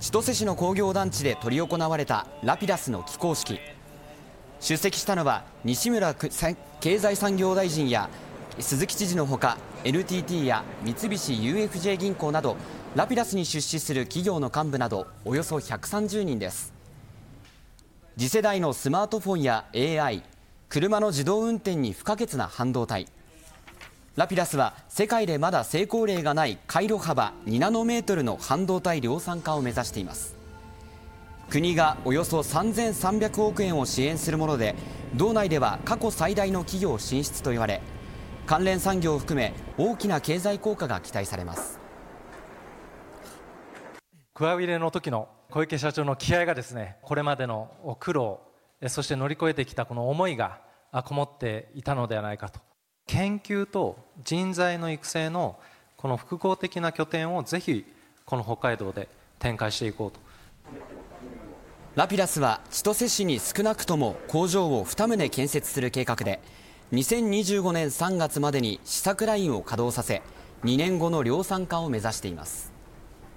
千歳市の工業団地で執り行われたラピダスの起工式。出席したのは西村経済産業大臣や鈴木知事のほか、 NTT や三菱 UFJ 銀行などラピダスに出資する企業の幹部などおよそ130人です。次世代のスマートフォンや AI、 車の自動運転に不可欠な半導体、ラピダスは世界でまだ成功例がない回路幅2ナノメートルの半導体量産化を目指しています。国がおよそ3300億円を支援するもので、道内では過去最大の企業進出といわれ、関連産業を含め大きな経済効果が期待されます。クアウィレの時の小池社長の気合がですね、これまでの苦労、そして乗り越えてきたこの思いがこもっていたのではないかと。研究と人材の育成のこの複合的な拠点をぜひこの北海道で展開していこうと。ラピダスは千歳市に少なくとも工場を2棟建設する計画で、2025年3月までに試作ラインを稼働させ、2年後の量産化を目指しています。